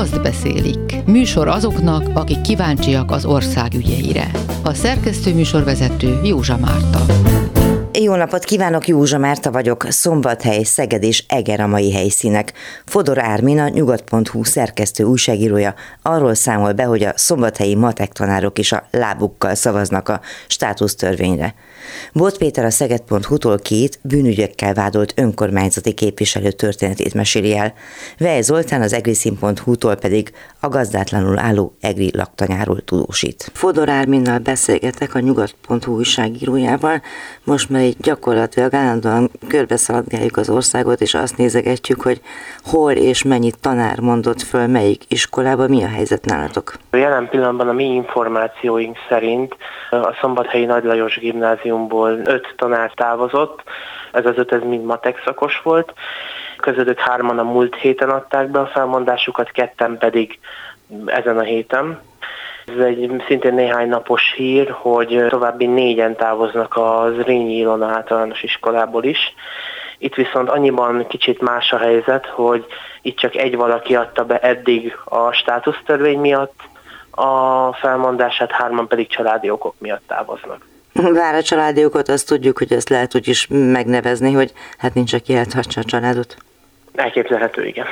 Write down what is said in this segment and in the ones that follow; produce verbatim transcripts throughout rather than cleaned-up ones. Azt beszélik. Műsor azoknak, akik kíváncsiak az ország ügyeire. A szerkesztő műsorvezető Józsa Márta. Jó napot kívánok, Józsa Márta vagyok, Szombathely, Szeged és Eger a mai helyszínek. Fodor Ármin, a nyugat pont hu szerkesztő újságírója arról számol be, hogy a szombathelyi matek tanárok is a lábukkal szavaznak a státusztörvényre. Bod Péter a szeged pont hu-tól két bűnügyekkel vádolt önkormányzati képviselő történetét meséli el. Weil Zoltán az egriszin pont hu-tól pedig a gazdátlanul álló egri laktanyáról tudósít. Fodor Árminnal beszélgetek, a nyugat pont hu újságírójával. Most már így gyakorlatilag állandóan körbeszaladgáljuk az országot, és azt nézegetjük, hogy hol és mennyi tanár mondott föl melyik iskolában, mi a helyzet nálatok. Jelen pillanatban a mi információink szerint a Szombathelyi Nagy Lajos Gimnázium öt tanár távozott, ez az öt ez mind matek szakos volt, közülük hárman a múlt héten adták be a felmondásukat, ketten pedig ezen a héten. Ez egy szintén néhány napos hír, hogy további négyen távoznak a Zrínyi Ilona általános iskolából is. Itt viszont annyiban kicsit más a helyzet, hogy itt csak egy valaki adta be eddig a státusztörvény miatt a felmondását, hárman pedig családi okok miatt távoznak. Bár a családi okot, azt tudjuk, hogy ezt lehet úgy is megnevezni, hogy hát nincs, aki eltartsa a családot. Elképzelhető, igen.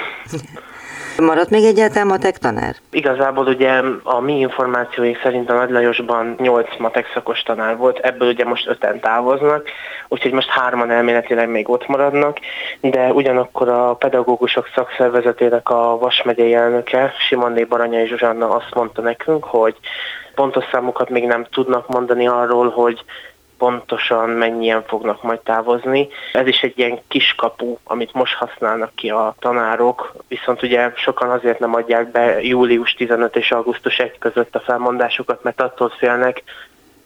Maradt még egyáltalán matek tanár? Igazából ugye a mi információink szerint a Nagy Lajosban nyolc matek szakos tanár volt, ebből ugye most öten távoznak, úgyhogy most hárman elméletileg még ott maradnak, de ugyanakkor a pedagógusok szakszervezetének a Vas megyei elnöke, Simonné Baranyai Zsuzsanna azt mondta nekünk, hogy pontos számokat még nem tudnak mondani arról, hogy pontosan mennyien fognak majd távozni. Ez is egy ilyen kiskapu, amit most használnak ki a tanárok, viszont ugye sokan azért nem adják be július tizenötödike és augusztus elsejé között a felmondásukat, mert attól félnek,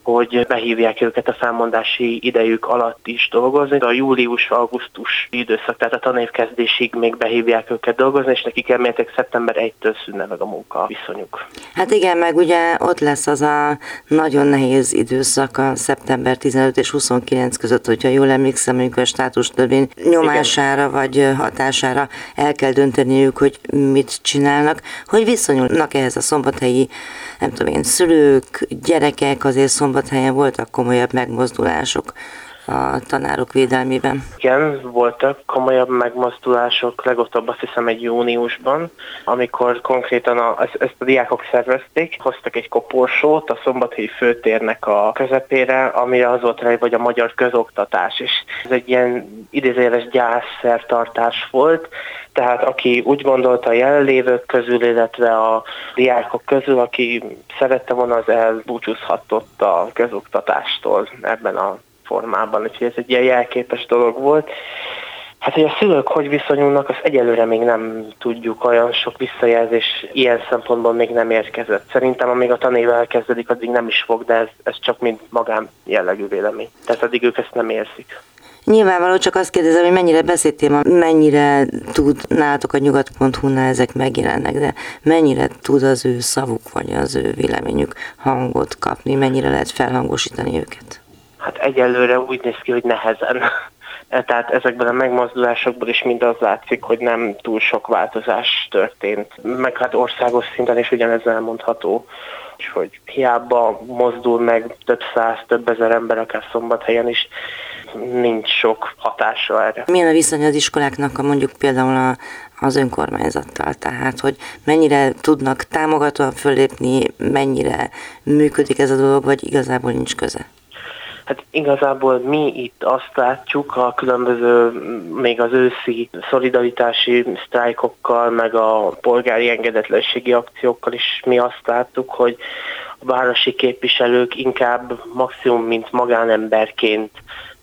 hogy behívják őket a felmondási idejük alatt is dolgozni. De a július-augusztus időszak, tehát a tanévkezdésig még behívják őket dolgozni, és nekik elméletileg szeptember elsejétől szűnne meg a munkaviszonyuk. Hát igen, meg ugye ott lesz az a nagyon nehéz időszak a szeptember tizenötödike és huszonkilencedike között, hogyha jól emlékszem, amikor a státusztörvény nyomására igen. vagy hatására el kell dönteniük, hogy mit csinálnak, hogy viszonyulnak ehhez a szombathelyi, nem tudom én, szülők, gyerekek, azért szombat helyen voltak komolyabb megmozdulások a tanárok védelmében. Igen, voltak komolyabb megmozdulások, legutóbb azt hiszem egy júniusban, amikor konkrétan a, ezt a diákok szervezték, hoztak egy koporsót a szombathelyi főtérnek a közepére, amire az volt rá, hogy a magyar közoktatás is. Ez egy ilyen idézőjeles gyászszertartás volt, tehát aki úgy gondolta a jelenlévők közül, illetve a diákok közül, aki szerette volna, az elbúcsúzhatott a közoktatástól ebben a formában, úgyhogy ez egy ilyen jelképes dolog volt. Hát, hogy a szülők hogy viszonyulnak, azt egyelőre még nem tudjuk, olyan sok visszajelzés ilyen szempontból még nem érkezett. Szerintem, amíg a tanév elkezdődik, addig nem is fog, de ez, ez csak mind magán jellegű vélemény. Tehát addig ők ezt nem érzik. Nyilvánvaló, csak azt kérdezem, hogy mennyire beszédtéma, mennyire tudnátok a nyugat pont hu-nál ezek megjelennek, de mennyire tud az ő szavuk, vagy az ő véleményük hangot kapni, mennyire lehet felhangosítani őket? Hát egyelőre úgy néz ki, hogy nehezen. Tehát ezekben a megmozdulásokból is mind az látszik, hogy nem túl sok változás történt. Meg hát országos szinten is ugyanez elmondható, hogy hiába mozdul meg több száz, több ezer ember, akár Szombathelyen is, nincs sok hatása erre. Milyen a viszony az iskoláknak, a mondjuk például a, az önkormányzattal? Tehát, hogy mennyire tudnak támogatóan föllépni, mennyire működik ez a dolog, vagy igazából nincs köze? Hát igazából mi itt azt látjuk a különböző, még az őszi szolidaritási sztrájkokkal, meg a polgári engedetlenségi akciókkal is mi azt láttuk, hogy a városi képviselők inkább maximum, mint magánemberként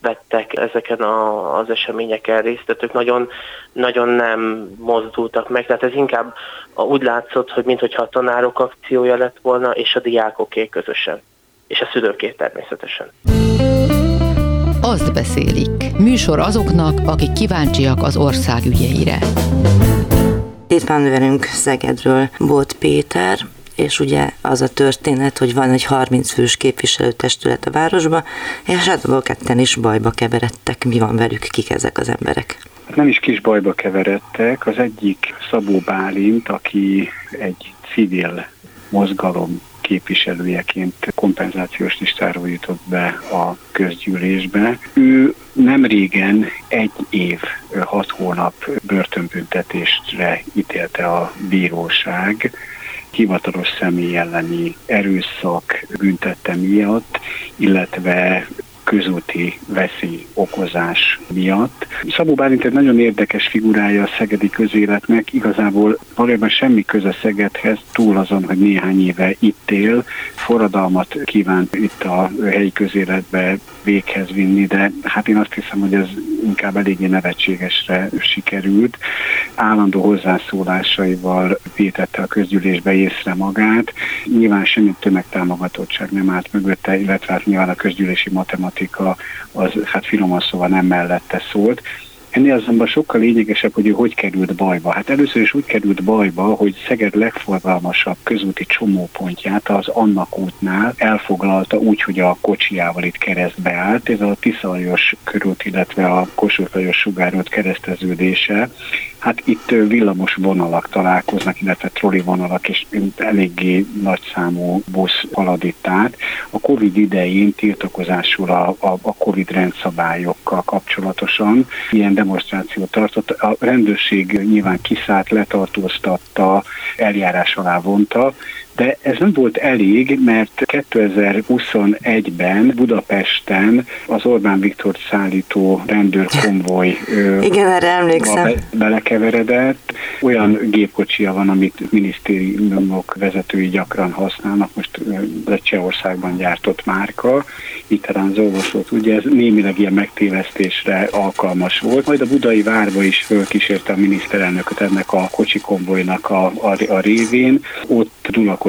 vettek ezeken a, az eseményeken részt, ők nagyon, nagyon nem mozdultak meg, tehát ez inkább úgy látszott, hogy minthogyha a tanárok akciója lett volna, és a diákoké közösen. És a szülőké természetesen. Azt beszélik. Műsor azoknak, akik kíváncsiak az ország ügyeire. Itt van velünk Szegedről Bod Péter, és ugye az a történet, hogy van egy harminc fős képviselőtestület a városban, és hát abból ketten is bajba keveredtek. Mi van velük, kik ezek az emberek? nem is kis bajba keveredtek. Az egyik Szabó Bálint, aki egy civil mozgalom képviselőjeként kompenzációs listáról jutott be a közgyűlésbe. Ő nem régen egy év, hat hónap börtönbüntetésre ítélte a bíróság hivatalos személy elleni erőszak büntette miatt, illetve közúti veszély okozás miatt. Szabó Bálint egy nagyon érdekes figurája a szegedi közéletnek, igazából valójában semmi köze Szegedhez, túl azon, hogy néhány éve itt él, forradalmat kívánt itt a helyi közéletbe véghez vinni, de hát én azt hiszem, hogy ez inkább eléggé nevetségesre sikerült. Állandó hozzászólásaival vétette a közgyűlésbe észre magát, nyilván semmi tömegtámogatottság nem állt mögötte, illetve hát nyilván a közgyűlési matematika az hát finoman szóval nem mellette szólt. Ennél azonban sokkal lényegesebb, hogy ő hogy került bajba. Hát először is úgy került bajba, hogy Szeged legforgalmasabb közúti csomópontját, az Annak útnál elfoglalta úgy, hogy a kocsijával itt keresztbe állt. Ez a Tisza-Lajos körút, illetve a Kossuth-Lajos-Sugárút kereszteződése. Hát itt villamos vonalak találkoznak, illetve troli vonalak, és eléggé nagyszámú busz halad itt át. A Covid idején tiltakozásul a, a, a Covid rendszabályokkal kapcsolatosan ilyen demonstrációt tartott. A rendőrség nyilván kiszállt, letartóztatta, eljárás alá vonta, de ez nem volt elég, mert kétezer-huszonegyben Budapesten az Orbán Viktort szállító rendőrkonvoj igen, erre emlékszem, belekeveredett. Olyan gépkocsia van, amit minisztériumok vezetői gyakran használnak, most ez Csehországban gyártott márka, itt talán az orvosot, ugye ez némileg ilyen megtévesztésre alkalmas volt. Majd a budai várba is fölkísérte a miniszterelnököt ennek a kocsikonvojnak a, a, a révén. Ott dulakodott,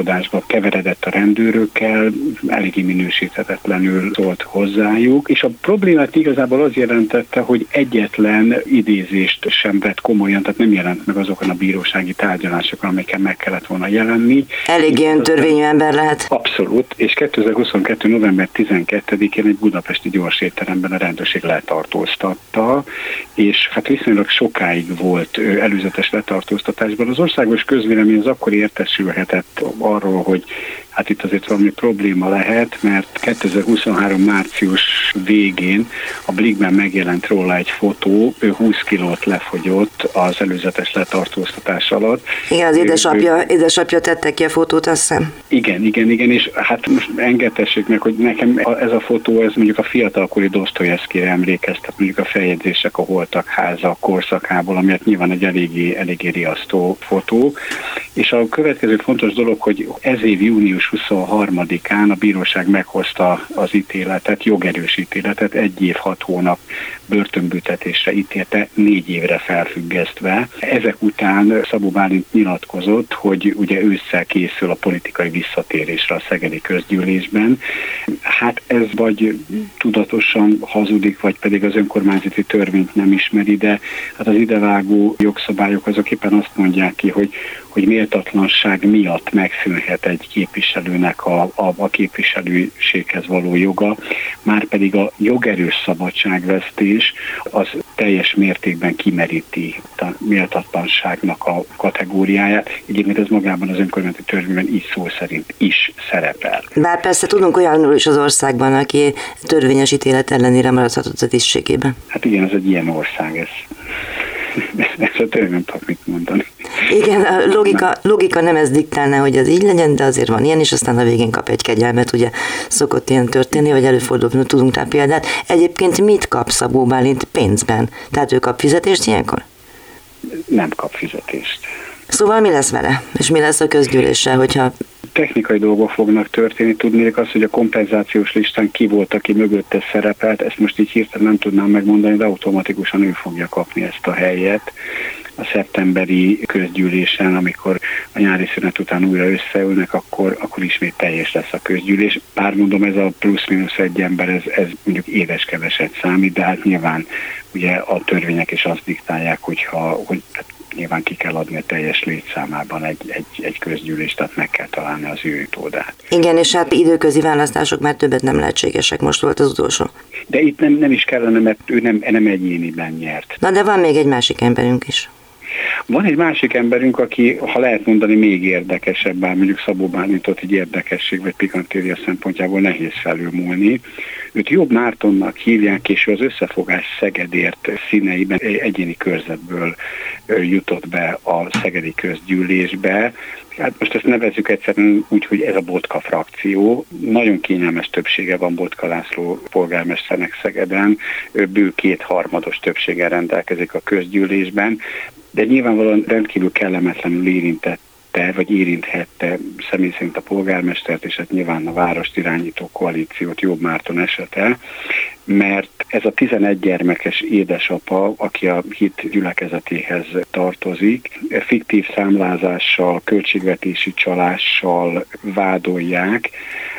keveredett a rendőrökkel, eléggé minősíthetetlenül szólt hozzájuk, és a problémát igazából az jelentette, hogy egyetlen idézést sem vett komolyan, tehát nem jelent meg azokon a bírósági tárgyalásokon, amikkel meg kellett volna jelenni. Elég ilyen törvényű ember lehet. Abszolút, és kétezer-huszonkettő november tizenkettedikén egy budapesti gyorsétteremben a rendőrség letartóztatta, és hát viszonylag sokáig volt előzetes letartóztatásban. Az országos közvélemény az akkor értesülhetett arról, hogy hát itt azért valami probléma lehet, mert kétezer-huszonhárom március végén a Blikben megjelent róla egy fotó, ő húsz kilót lefogyott az előzetes letartóztatás alatt. Igen, az édesapja, édesapja tette ki a fotót, azt hiszem. Igen, igen, igen, és hát most engedhessék meg, hogy nekem ez a fotó, ez mondjuk a fiatalkori Dosztojevszkire emlékeztet, mondjuk a feljegyzések a Holtak háza korszakából, ami hát nyilván egy eléggé, eléggé riasztó fotó. És a következő fontos dolog, hogy ez év június huszonharmadikán a bíróság meghozta az ítéletet, jogerős ítéletet, egy év, hat hónap börtönbüntetésre ítélte, négy évre felfüggesztve. Ezek után Szabó Bálint nyilatkozott, hogy ugye ősszel készül a politikai visszatérésre a szegedi közgyűlésben. Hát ez vagy tudatosan hazudik, vagy pedig az önkormányzati törvényt nem ismeri, de hát az idevágó jogszabályok azok éppen azt mondják ki, hogy, hogy méltatlanság miatt megszűnhet egy képviselőnek a, a, a képviselőséghez való joga, már pedig a jogerős szabadságvesztés az teljes mértékben kimeríti a méltatlanságnak a kategóriáját. Egyébként ez magában az önkormányzati törvényben így szó szerint is szerepel. Bár persze tudunk olyanról is az országban, aki törvényes ítélet ellenére maradhatott a tisztségében. Hát igen, ez egy ilyen ország, ez. Ezt a tényleg nem tudok mit mondani. Igen, a logika, logika nem ez diktálná, hogy ez így legyen, de azért van ilyen, és aztán a végén kap egy kegyelmet, ugye szokott ilyen történni, vagy előfordulni tudunk rá példát. Egyébként mit kap Szabó Bálint pénzben? Tehát ő kap fizetést ilyenkor? Nem kap fizetést. Szóval mi lesz vele? És mi lesz a közgyűléssel, hogyha... Technikai dolgok fognak történni, tudnék azt, hogy a kompenzációs listán ki volt, aki mögötte szerepelt, ezt most így hirtelen nem tudnám megmondani, de automatikusan ő fogja kapni ezt a helyet a szeptemberi közgyűlésen, amikor a nyári szünet után újra összeülnek, akkor, akkor ismét teljes lesz a közgyűlés. Bár mondom, ez a plusz-minusz egy ember, ez, ez mondjuk éves keveset számít, de hát nyilván ugye a törvények is azt diktálják, hogyha, hogy nyilván ki kell adni a teljes létszámában egy, egy, egy közgyűlést, tehát meg kell találni az ő utódát. Igen, és hát időközi választások már többet nem lehetségesek, most volt az utolsó. De itt nem, nem is kellene, mert ő nem, nem egyéniben nyert. Na de van még egy másik emberünk is. Van egy másik emberünk, aki, ha lehet mondani, még érdekesebb, bár mondjuk Szabó Bálintot egy érdekesség vagy pikantéria szempontjából nehéz felülmúlni. Őt Jobb Mártonnak hívják, és az Összefogás Szegedért színeiben egy egyéni körzetből jutott be a szegedi közgyűlésbe. Hát most ezt nevezzük egyszerűen úgy, hogy ez a Botka frakció. Nagyon kényelmes többsége van Botka László polgármesternek Szegeden. Ő bő kétharmados többséggel rendelkezik a közgyűlésben, de nyilvánvalóan rendkívül kellemetlenül érintette, vagy érinthette személy szerint a polgármestert, és hát nyilván a várost irányító koalíciót Jobb Márton esete, mert ez a tizenegy gyermekes édesapa, aki a hit gyülekezetéhez tartozik, fiktív számlázással, költségvetési csalással vádolják.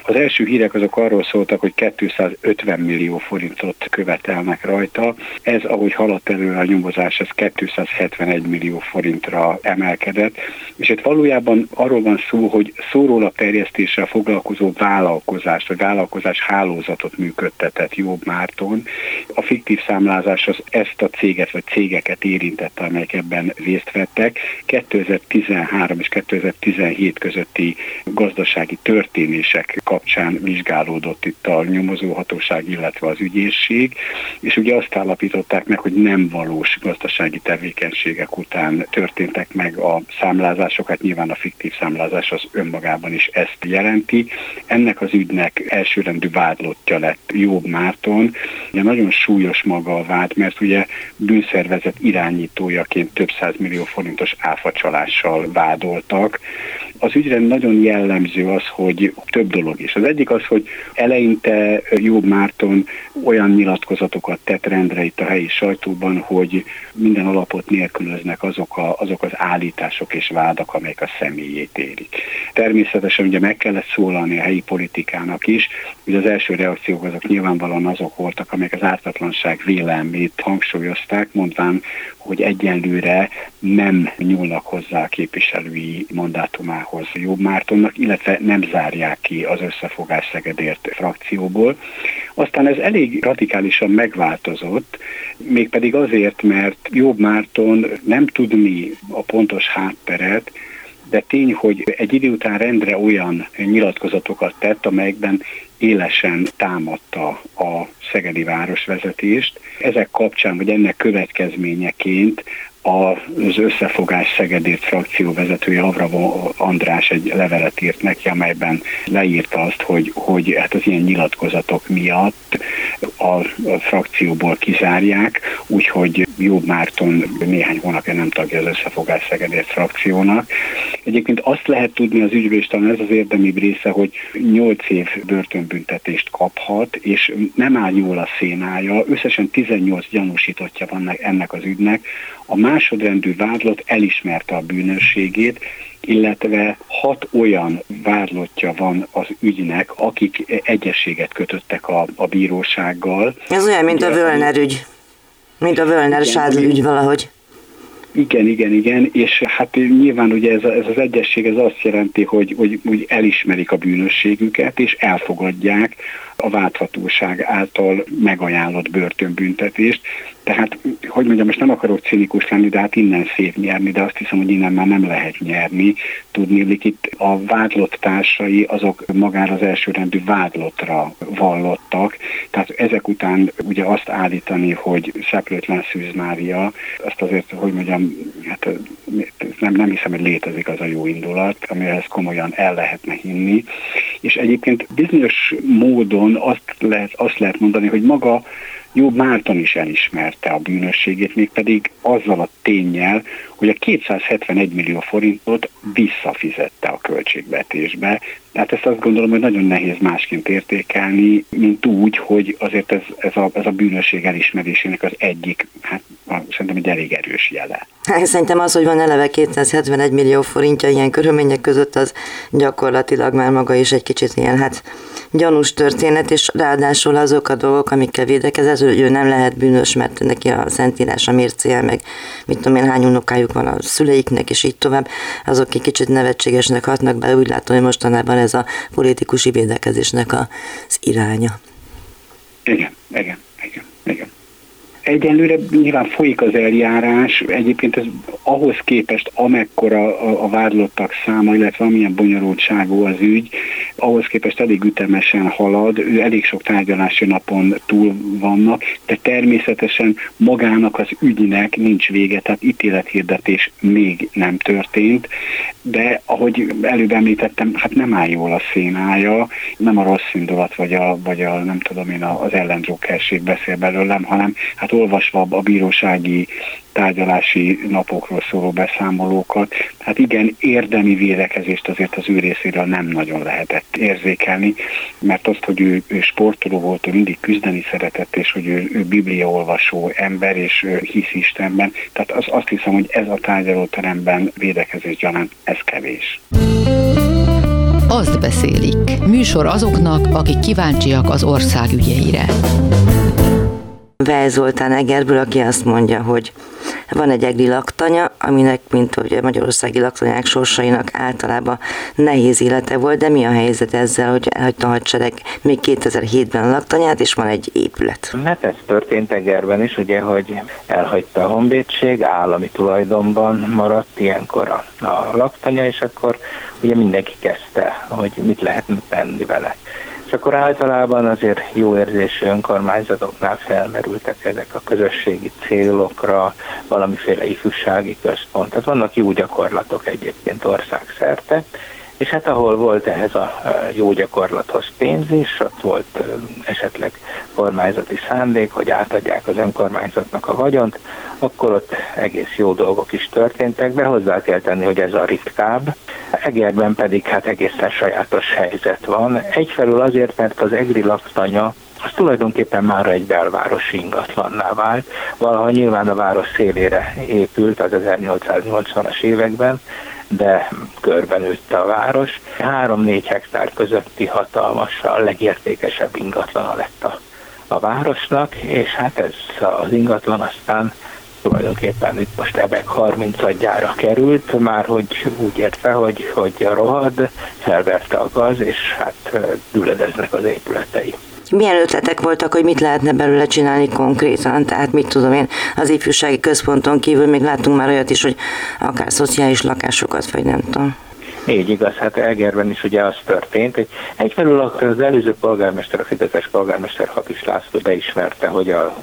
Az első hírek azok arról szóltak, hogy kétszázötven millió forintot követelnek rajta. Ez, ahogy haladt előre a nyomozás, ez kétszázhetvenegy millió forintra emelkedett. És itt valójában arról van szó, hogy szórólap terjesztéssel foglalkozó vállalkozást, vagy vállalkozás hálózatot működtetett Jobb Márton. A fiktív számlázás az ezt a céget, vagy cégeket érintette, amelyek ebben részt vettek. kétezer-tizenhárom és kétezer-tizenhét közötti gazdasági történések kapcsán vizsgálódott itt a nyomozóhatóság, illetve az ügyészség, és ugye azt állapították meg, hogy nem valós gazdasági tevékenységek után történtek meg a számlázások, hát nyilván a fiktív számlázás az önmagában is ezt jelenti. Ennek az ügynek elsőrendű vádlottja lett Jobb Márton. Ugye nagyon súlyos maga a vád, mert ugye bűnszervezet irányítójaként több százmillió forintos áfacsalással vádoltak. Az ügyre nagyon jellemző az, hogy több dolog is. Az egyik az, hogy eleinte Jobb Márton olyan nyilatkozatokat tett rendre itt a helyi sajtóban, hogy minden alapot nélkülöznek azok, a, azok az állítások és vádak, amelyek a személyét érik. Természetesen ugye meg kellett szólalni a helyi politikának is, ugye az első reakciók azok nyilvánvalóan azok voltak, amelyek az ártatlanság vélelmét hangsúlyozták, mondván, hogy egyenlőre nem nyúlnak hozzá a képviselői mandátumához Jobb Mártonnak, illetve nem zárják ki az Összefogás Szegedért frakcióból. Aztán ez elég radikálisan megváltozott, mégpedig azért, mert Jobb Márton nem tudni a pontos hátteret, de tény, hogy egy idő után rendre olyan nyilatkozatokat tett, amelyekben élesen támadta a szegedi városvezetést. Ezek kapcsán, vagy ennek következményeként az Összefogás Szegedért frakció vezetője Avravo András egy levelet írt neki, amelyben leírta azt, hogy, hogy hát az ilyen nyilatkozatok miatt a, a frakcióból kizárják, úgyhogy Jobb Márton néhány hónapja nem tagja az Összefogás Szegedért frakciónak. Egyébként azt lehet tudni az ügyből, és talán ez az érdemibb része, hogy nyolc év börtönbüntetést kaphat, és nem áll jól a szénája, összesen tizennyolc gyanúsítottja van ennek az ügynek. A másodrendű vádlott elismerte a bűnösségét, illetve hat olyan vádlottja van az ügynek, akik egyességet kötöttek a, a bírósággal. Ez olyan, mint a Völner ügy, mint a Völner-Sádl ügy valahogy. Igen, igen, igen, és hát nyilván ugye ez, ez az egyesség ez azt jelenti, hogy, hogy, hogy elismerik a bűnösségüket, és elfogadják a vádhatóság által megajánlott börtönbüntetést. Tehát, hogy mondjam, most nem akarok cinikus lenni, de hát innen szép nyerni, de azt hiszem, hogy innen már nem lehet nyerni. Tudnélik, itt a vádlott társai azok magára az elsőrendű vádlottra vallottak. Tehát ezek után ugye azt állítani, hogy Szeplőtlen Szűz Mária, azt azért, hogy mondjam, hát nem, nem hiszem, hogy létezik az a jó indulat, amihez komolyan el lehetne hinni. És egyébként bizonyos módon azt lehet, azt lehet mondani, hogy maga Jobb Márton is elismerte a bűnösségét, mégpedig azzal a ténnyel, hogy a kétszázhetvenegy millió forintot visszafizette a költségvetésbe. Tehát ezt azt gondolom, hogy nagyon nehéz másként értékelni, mint úgy, hogy azért ez, ez, a, ez a bűnösség elismerésének az egyik, hát szerintem egy elég erős jele. Szerintem az, hogy van eleve kétszázhetvenegy millió forintja ilyen körülmények között, az gyakorlatilag már maga is egy kicsit ilyen, hát gyanús történet, és ráadásul azok a dolgok, amikkel védekezett, hogy ő nem lehet bűnös, mert neki a szentírás, a mércéje, meg mit tudom én, hány unokájuk van a szüleiknek, és így tovább, azok egy kicsit nevetségesnek hatnak be, úgy látom, hogy mostanában ez a politikusi védekezésnek az iránya. Igen, igen, igen, igen. Egyenlőre nyilván folyik az eljárás, egyébként ez ahhoz képest, amekkora a, a vádlottak száma, illetve amilyen bonyolultságú az ügy, ahhoz képest elég ütemesen halad, ő elég sok tárgyalási napon túl vannak, de természetesen magának az ügynek nincs vége, tehát ítélethirdetés még nem történt, de ahogy előbb említettem, hát nem áll jól a szénája, nem a rossz indulat, vagy a, vagy a nem tudom én, az ellendrókerség beszél belőlem, hanem hát olvasva a bírósági tárgyalási napokról szóló beszámolókat, hát igen, érdemi védekezést azért az ő részéről nem nagyon lehetett érzékelni, mert azt, hogy ő, ő sportoló volt, ő mindig küzdeni szeretett, és hogy ő, ő bibliaolvasó ember, és hisz Istenben, tehát az, azt hiszem, hogy ez a tárgyalóteremben védekezés gyanánt, ez kevés. Azt beszélik. Műsor azoknak, akik kíváncsiak az ország ügyeire. Weil Zoltán Egerből, aki azt mondja, hogy van egy egri laktanya, aminek, mint ugye magyarországi laktanyák sorsainak általában nehéz élete volt, de mi a helyzet ezzel, hogy elhagyta a hadsereg még kétezer-hétben a laktanyát, és van egy épület? Hát ez történt Egerben is, ugye, hogy elhagyta a honvédség, állami tulajdonban maradt ilyenkor a, a laktanya, és akkor ugye mindenki kezdte, hogy mit lehetne tenni vele. És akkor általában azért jó érzésű önkormányzatoknál felmerültek ezek a közösségi célokra, valamiféle ifjúsági központ. Tehát vannak jó gyakorlatok egyébként országszerte, és hát ahol volt ehhez a jó gyakorlathoz pénz is, ott volt esetleg kormányzati szándék, hogy átadják az önkormányzatnak a vagyont, akkor ott egész jó dolgok is történtek, de hozzá kell tenni, hogy ez a ritkább. Egerben pedig hát egészen sajátos helyzet van. Egyfelől azért, mert az egri laktanya az tulajdonképpen már egy belvárosi ingatlanná vált. Valaha nyilván a város szélére épült az ezernyolcszáznyolcvanas években, de körbenőtte a város. három-négy hektár közötti hatalmas, a legértékesebb ingatlana lett a, a városnak, és hát ez az ingatlan aztán tulajdonképpen itt most ebek harmincadjára került, már hogy úgy értve, hogy, hogy rohad, felverte a gaz, és hát gyüledeznek az épületei. Milyen ötletek voltak, hogy mit lehetne belőle csinálni konkrétan? Tehát mit tudom én, az ifjúsági központon kívül még láttunk már olyat is, hogy akár szociális lakásokat, vagy nem tudom. Így igaz, hát Egerben is ugye az történt, hogy egyfelől az előző polgármester, a fideszes polgármester Hakis László beismerte, hogy a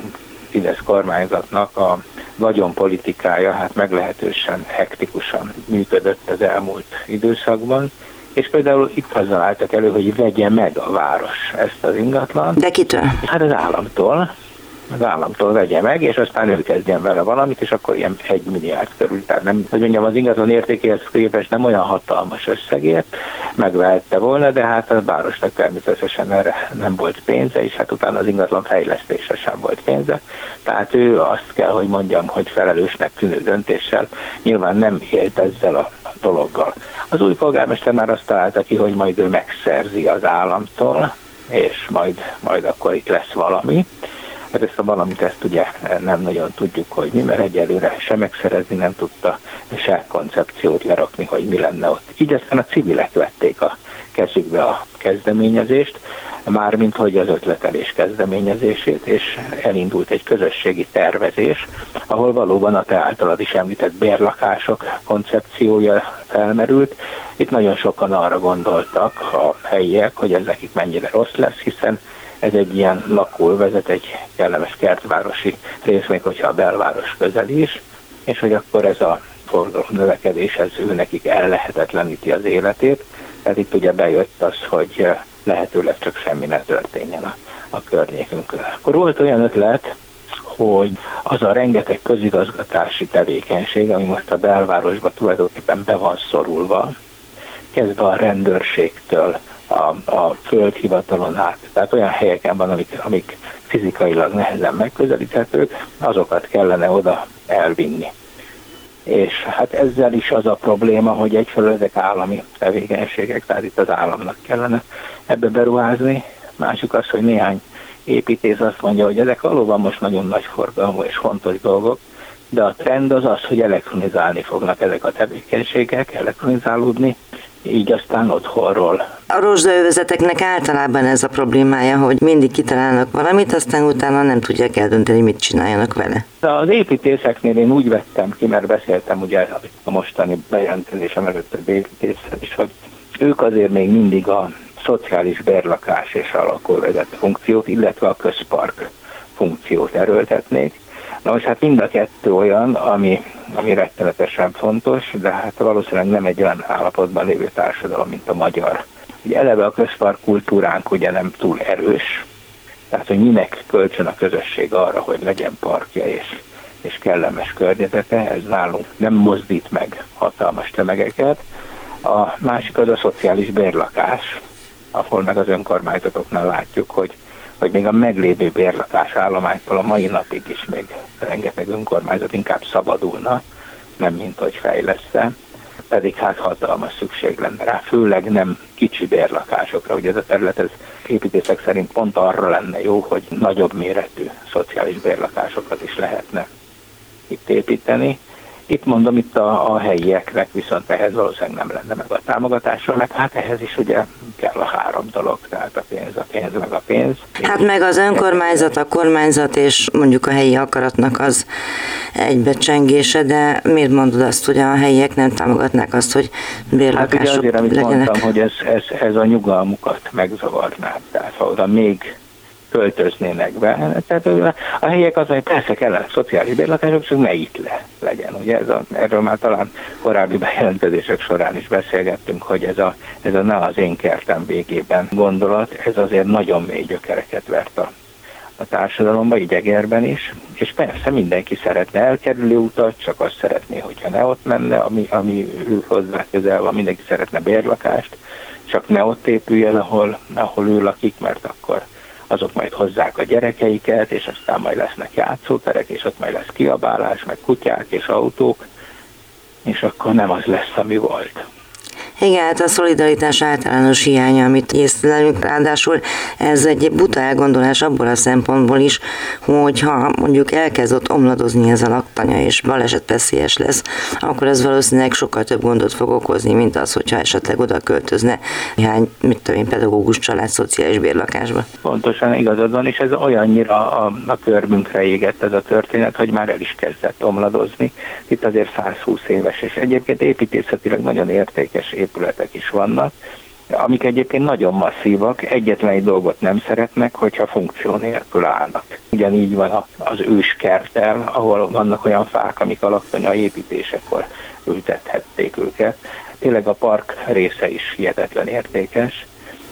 Fidesz kormányzatnak a vagyonpolitikája hát meglehetősen hektikusan működött az elmúlt időszakban, és például itt azzal álltak elő, hogy vegye meg a város ezt az ingatlant. De kitől? Hát az államtól. Az államtól vegye meg, és aztán ő kezdjen vele valamit, és akkor ilyen egy milliárd körül. Tehát nem, hogy mondjam, az ingatlan értékéhez képest nem olyan hatalmas összegért megvehette volna, de hát a városnak természetesen erre nem volt pénze, és hát utána az ingatlan fejlesztésre sem volt pénze. Tehát ő azt kell, hogy mondjam, hogy felelősnek tűnő döntéssel nyilván nem élt ezzel a dologgal. Az új polgármester már azt találta ki, hogy majd ő megszerzi az államtól, és majd, majd akkor itt lesz valami. Hát ezt a valamit ezt ugye nem nagyon tudjuk, hogy mi, mert egyelőre se megszerezni nem tudta, se koncepciót lerakni, hogy mi lenne ott. Így aztán a civilek vették a kezükbe a kezdeményezést, mármint hogy az ötletelés kezdeményezését, és elindult egy közösségi tervezés, ahol valóban a te általad is említett bérlakások koncepciója felmerült. Itt nagyon sokan arra gondoltak a helyiek, hogy ez nekik mennyire rossz lesz, hiszen ez egy ilyen lakóövezet, egy kellemes kertvárosi rész, még hogyha a belváros közel is, és hogy akkor ez a forgalom növekedés, ez ő nekik ellehetetleníti az életét. Tehát itt ugye bejött az, hogy lehetőleg csak semmi ne történjen a, a környékünkön. Akkor volt olyan ötlet, hogy az a rengeteg közigazgatási tevékenység, ami most a belvárosban tulajdonképpen be van szorulva, kezdve a rendőrségtől, A, a földhivatalon át. Tehát olyan helyeken van, amik, amik fizikailag nehezen megközelíthetők, azokat kellene oda elvinni. És hát ezzel is az a probléma, hogy egyfelől ezek állami tevékenységek, tehát itt az államnak kellene ebbe beruházni. Másik az, hogy néhány építész azt mondja, hogy ezek valóban most nagyon nagy forgalmú és fontos dolgok, de a trend az az, hogy elektronizálni fognak ezek a tevékenységek, elektronizálódni, így aztán otthonról. A rozsdaövezeteknek általában ez a problémája, hogy mindig kitalálnak valamit, aztán utána nem tudják eldönteni, mit csináljanak vele. De az építészeknél én úgy vettem ki, mert beszéltem ugye a mostani bejelentésem előtt az építészet is, hogy ők azért még mindig a szociális bérlakás és a lakóvezet funkciót, illetve a közpark funkciót erőltetnék. Na most hát mind a kettő olyan, ami, ami rettenetesen fontos, de hát valószínűleg nem egy olyan állapotban lévő társadalom, mint a magyar. Ugye eleve a közpark kultúránk ugye nem túl erős, tehát hogy minek kölcsön a közösség arra, hogy legyen parkja és, és kellemes környezete, ez nálunk nem mozdít meg hatalmas tömegeket. A másik az a szociális bérlakás, ahol meg az önkormányzatoknál látjuk, hogy hogy még a meglévő bérlakás állománytól a mai napig is még rengeteg önkormányzat inkább szabadulna, nem mint hogy fejleszte, pedig hát hatalmas szükség lenne rá, főleg nem kicsi bérlakásokra. Ugye ez a terület, ez építészek szerint pont arra lenne jó, hogy nagyobb méretű szociális bérlakásokat is lehetne itt építeni. Itt mondom, itt a, a helyieknek viszont ehhez valószínűleg nem lenne meg a támogatása, meg hát ehhez is ugye kell a három dolog, tehát a pénz, a pénz, meg a pénz. Hát meg az önkormányzat, a kormányzat és mondjuk a helyi akaratnak az egybecsengése, de miért mondod azt, hogy a helyiek nem támogatnák azt, hogy bérlakások legyenek? Hát ugye azért, amit legyenek. Mondtam, hogy ez, ez, ez a nyugalmukat megzavarnák, tehát ha oda még költöznének be. Tehát a helyek az, hogy persze kell a szociális bérlakások, szóval ne itt le legyen. Ugye ez a, erről már talán korábbi bejelentkezések során is beszélgettünk, hogy ez a, ez a na az én kertem végében gondolat, ez azért nagyon mély gyökereket vert a, a társadalomba, így Egerben is, és persze mindenki szeretne elkerülni utat, csak azt szeretné, hogyha ne ott menne, ami, ami ő hozzá közel van, mindenki szeretne bérlakást, csak ne ott épüljen, ahol, ahol ő lakik, mert akkor azok majd hozzák a gyerekeiket, és aztán majd lesznek játszóterek, és ott majd lesz kiabálás, meg kutyák és autók, és akkor nem az lesz, ami volt. Igen, hát a szolidaritás általános hiánya, amit észlelünk, ráadásul ez egy buta elgondolás abból a szempontból is, hogyha mondjuk elkezdett omladozni ez a laktanya, és balesetveszélyes lesz, akkor ez valószínűleg sokkal több gondot fog okozni, mint az, hogyha esetleg oda költözne néhány, mit tudom én, pedagógus család szociális bérlakásba. Pontosan igazad van, és ez olyannyira a, a körmünkre égett ez a történet, hogy már el is kezdett omladozni. Itt azért százhúsz éves, és egyébként építészetileg nagyon értékes épületek is vannak, amik egyébként nagyon masszívak, egyetlen egy dolgot nem szeretnek, hogyha funkció nélkül állnak. Ugyanígy van az őskerttel, ahol vannak olyan fák, amik a laktanyai építésekor ültethették őket. Tényleg a park része is hihetetlen értékes.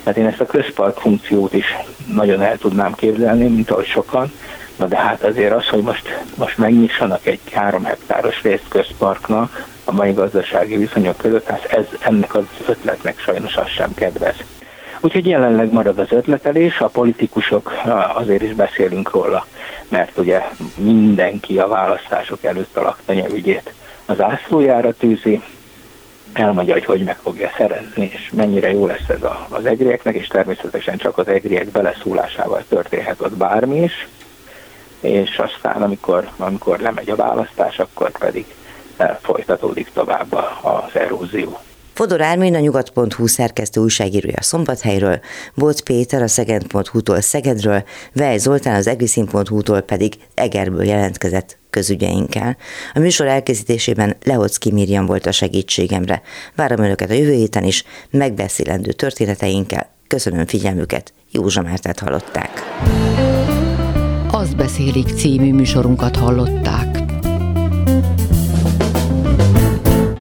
Hát én ezt a közpark funkciót is nagyon el tudnám képzelni, mint ahogy sokan. Na de hát azért az, hogy most, most megnyissanak egy három hektáros részt közparknak, a mai gazdasági viszonyok között, hát ez, ennek az ötletnek sajnos az sem kedvez. Úgyhogy jelenleg marad az ötletelés, a politikusok, azért is beszélünk róla, mert ugye mindenki a választások előtt a laktanya ügyét az ászlójára tűzi, elmondja, hogy hogy meg fogja szerezni, és mennyire jó lesz ez az egrieknek, és természetesen csak az egriek beleszólásával történhet ott bármi is, és aztán amikor, amikor lemegy a választás, akkor pedig folytatódik tovább az erózió. Fodor Ármin, a nyugat pont hu szerkesztő újságírója Szombathelyről, Bod Péter a szeged pont hu-tól Szegedről, Weil Zoltán az egriszin pont hu-tól pedig Egerből jelentkezett közügyeinkkel. A műsor elkészítésében Lehocki Mirjam volt a segítségemre. Várom önöket a jövő héten is megbeszélendő történeteinkkel. Köszönöm figyelmüket, Józsa Mártát hallották. Azt beszélik című műsorunkat hallották.